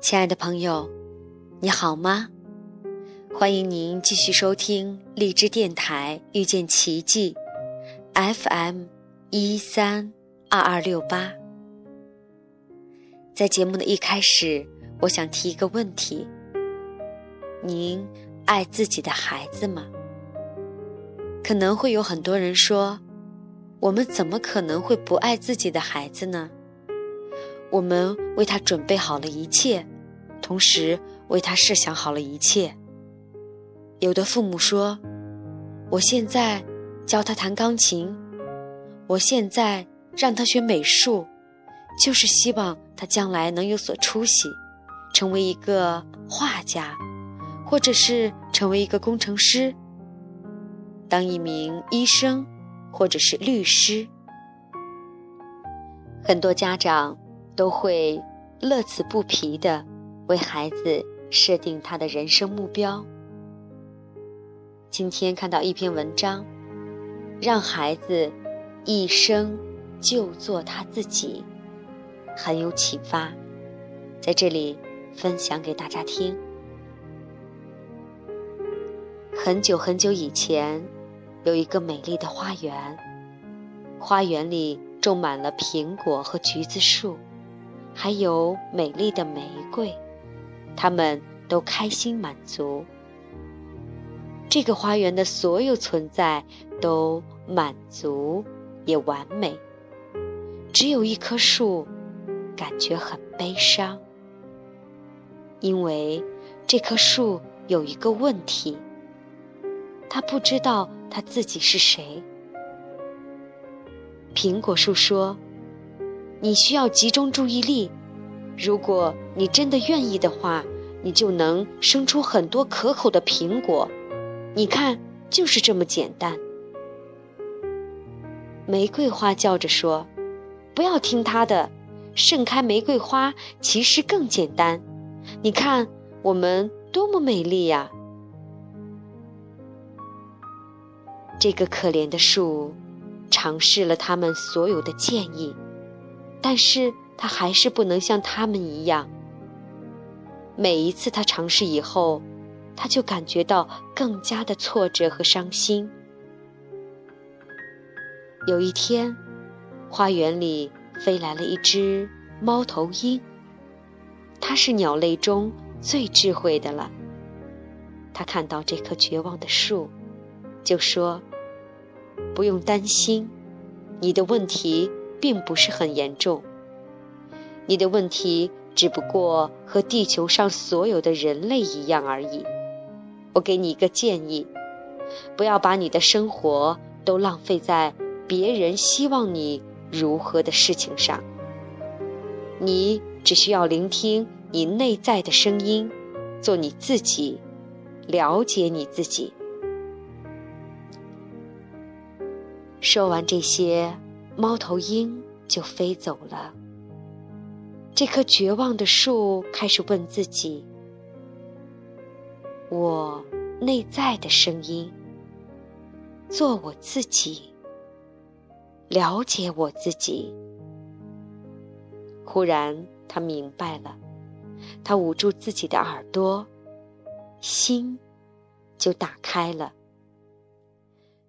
亲爱的朋友，你好吗？欢迎您继续收听荔枝电台遇见奇迹 FM132268。 在节目的一开始，我想提一个问题，您爱自己的孩子吗？可能会有很多人说，我们怎么可能会不爱自己的孩子呢？我们为他准备好了一切，同时为他设想好了一切。有的父母说，我现在教他弹钢琴，我现在让他学美术，就是希望他将来能有所出息，成为一个画家，或者是成为一个工程师，当一名医生，或者是律师。很多家长都会乐此不疲地为孩子设定他的人生目标。今天看到一篇文章，让孩子一生就做他自己，很有启发，在这里分享给大家听。很久很久以前，有一个美丽的花园，花园里种满了苹果和橘子树，还有美丽的玫瑰，他们都开心满足。这个花园的所有存在都满足也完美，只有一棵树感觉很悲伤，因为这棵树有一个问题，它不知道它自己是谁。苹果树说，你需要集中注意力，如果你真的愿意的话，你就能生出很多可口的苹果，你看，就是这么简单。玫瑰花叫着说，不要听他的，盛开玫瑰花其实更简单，你看我们多么美丽呀。这个可怜的树尝试了他们所有的建议，但是他还是不能像他们一样。每一次他尝试以后，他就感觉到更加的挫折和伤心。有一天，花园里飞来了一只猫头鹰，它是鸟类中最智慧的了。它看到这棵绝望的树，就说，不用担心，你的问题并不是很严重，你的问题只不过和地球上所有的人类一样而已。我给你一个建议，不要把你的生活都浪费在别人希望你如何的事情上，你只需要聆听你内在的声音，做你自己，了解你自己。说完这些，猫头鹰就飞走了。这棵绝望的树开始问自己，我内在的声音，做我自己，了解我自己。忽然他明白了，他捂住自己的耳朵，心就打开了。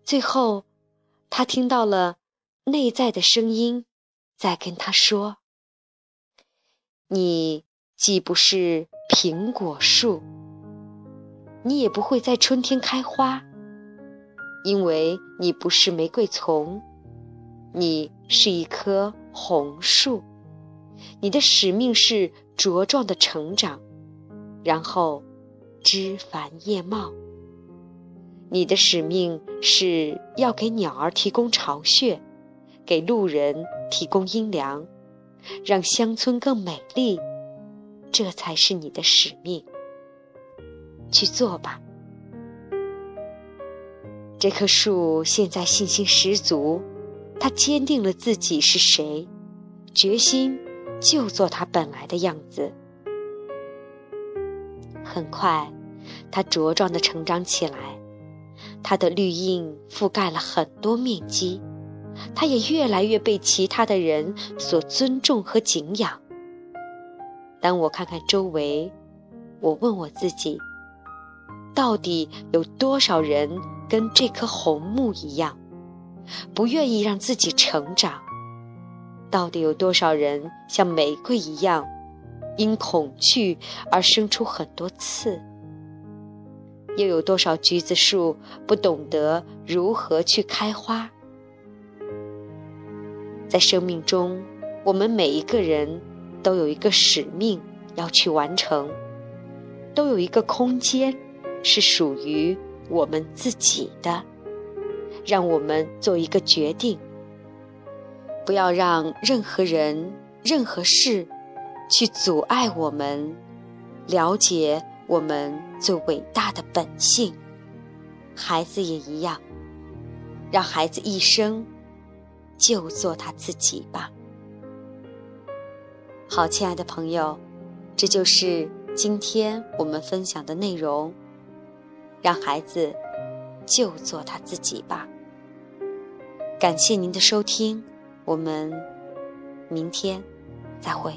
最后他听到了内在的声音在跟他说，你既不是苹果树，你也不会在春天开花，因为你不是玫瑰丛，你是一棵红树，你的使命是茁壮的成长，然后枝繁叶茂。你的使命是要给鸟儿提供巢穴，给路人提供阴凉，让乡村更美丽，这才是你的使命。去做吧。这棵树现在信心十足，它坚定了自己是谁，决心就做它本来的样子。很快，它茁壮地成长起来。它的绿荫覆盖了很多面积，它也越来越被其他的人所尊重和敬仰。当我看看周围，我问我自己，到底有多少人跟这棵红木一样，不愿意让自己成长？到底有多少人像玫瑰一样，因恐惧而生出很多刺？又有多少橘子树不懂得如何去开花？在生命中，我们每一个人都有一个使命要去完成，都有一个空间是属于我们自己的。让我们做一个决定，不要让任何人、任何事去阻碍我们了解我们最伟大的本性。孩子也一样，让孩子一生就做他自己吧。好，亲爱的朋友，这就是今天我们分享的内容，让孩子就做他自己吧。感谢您的收听，我们明天再会。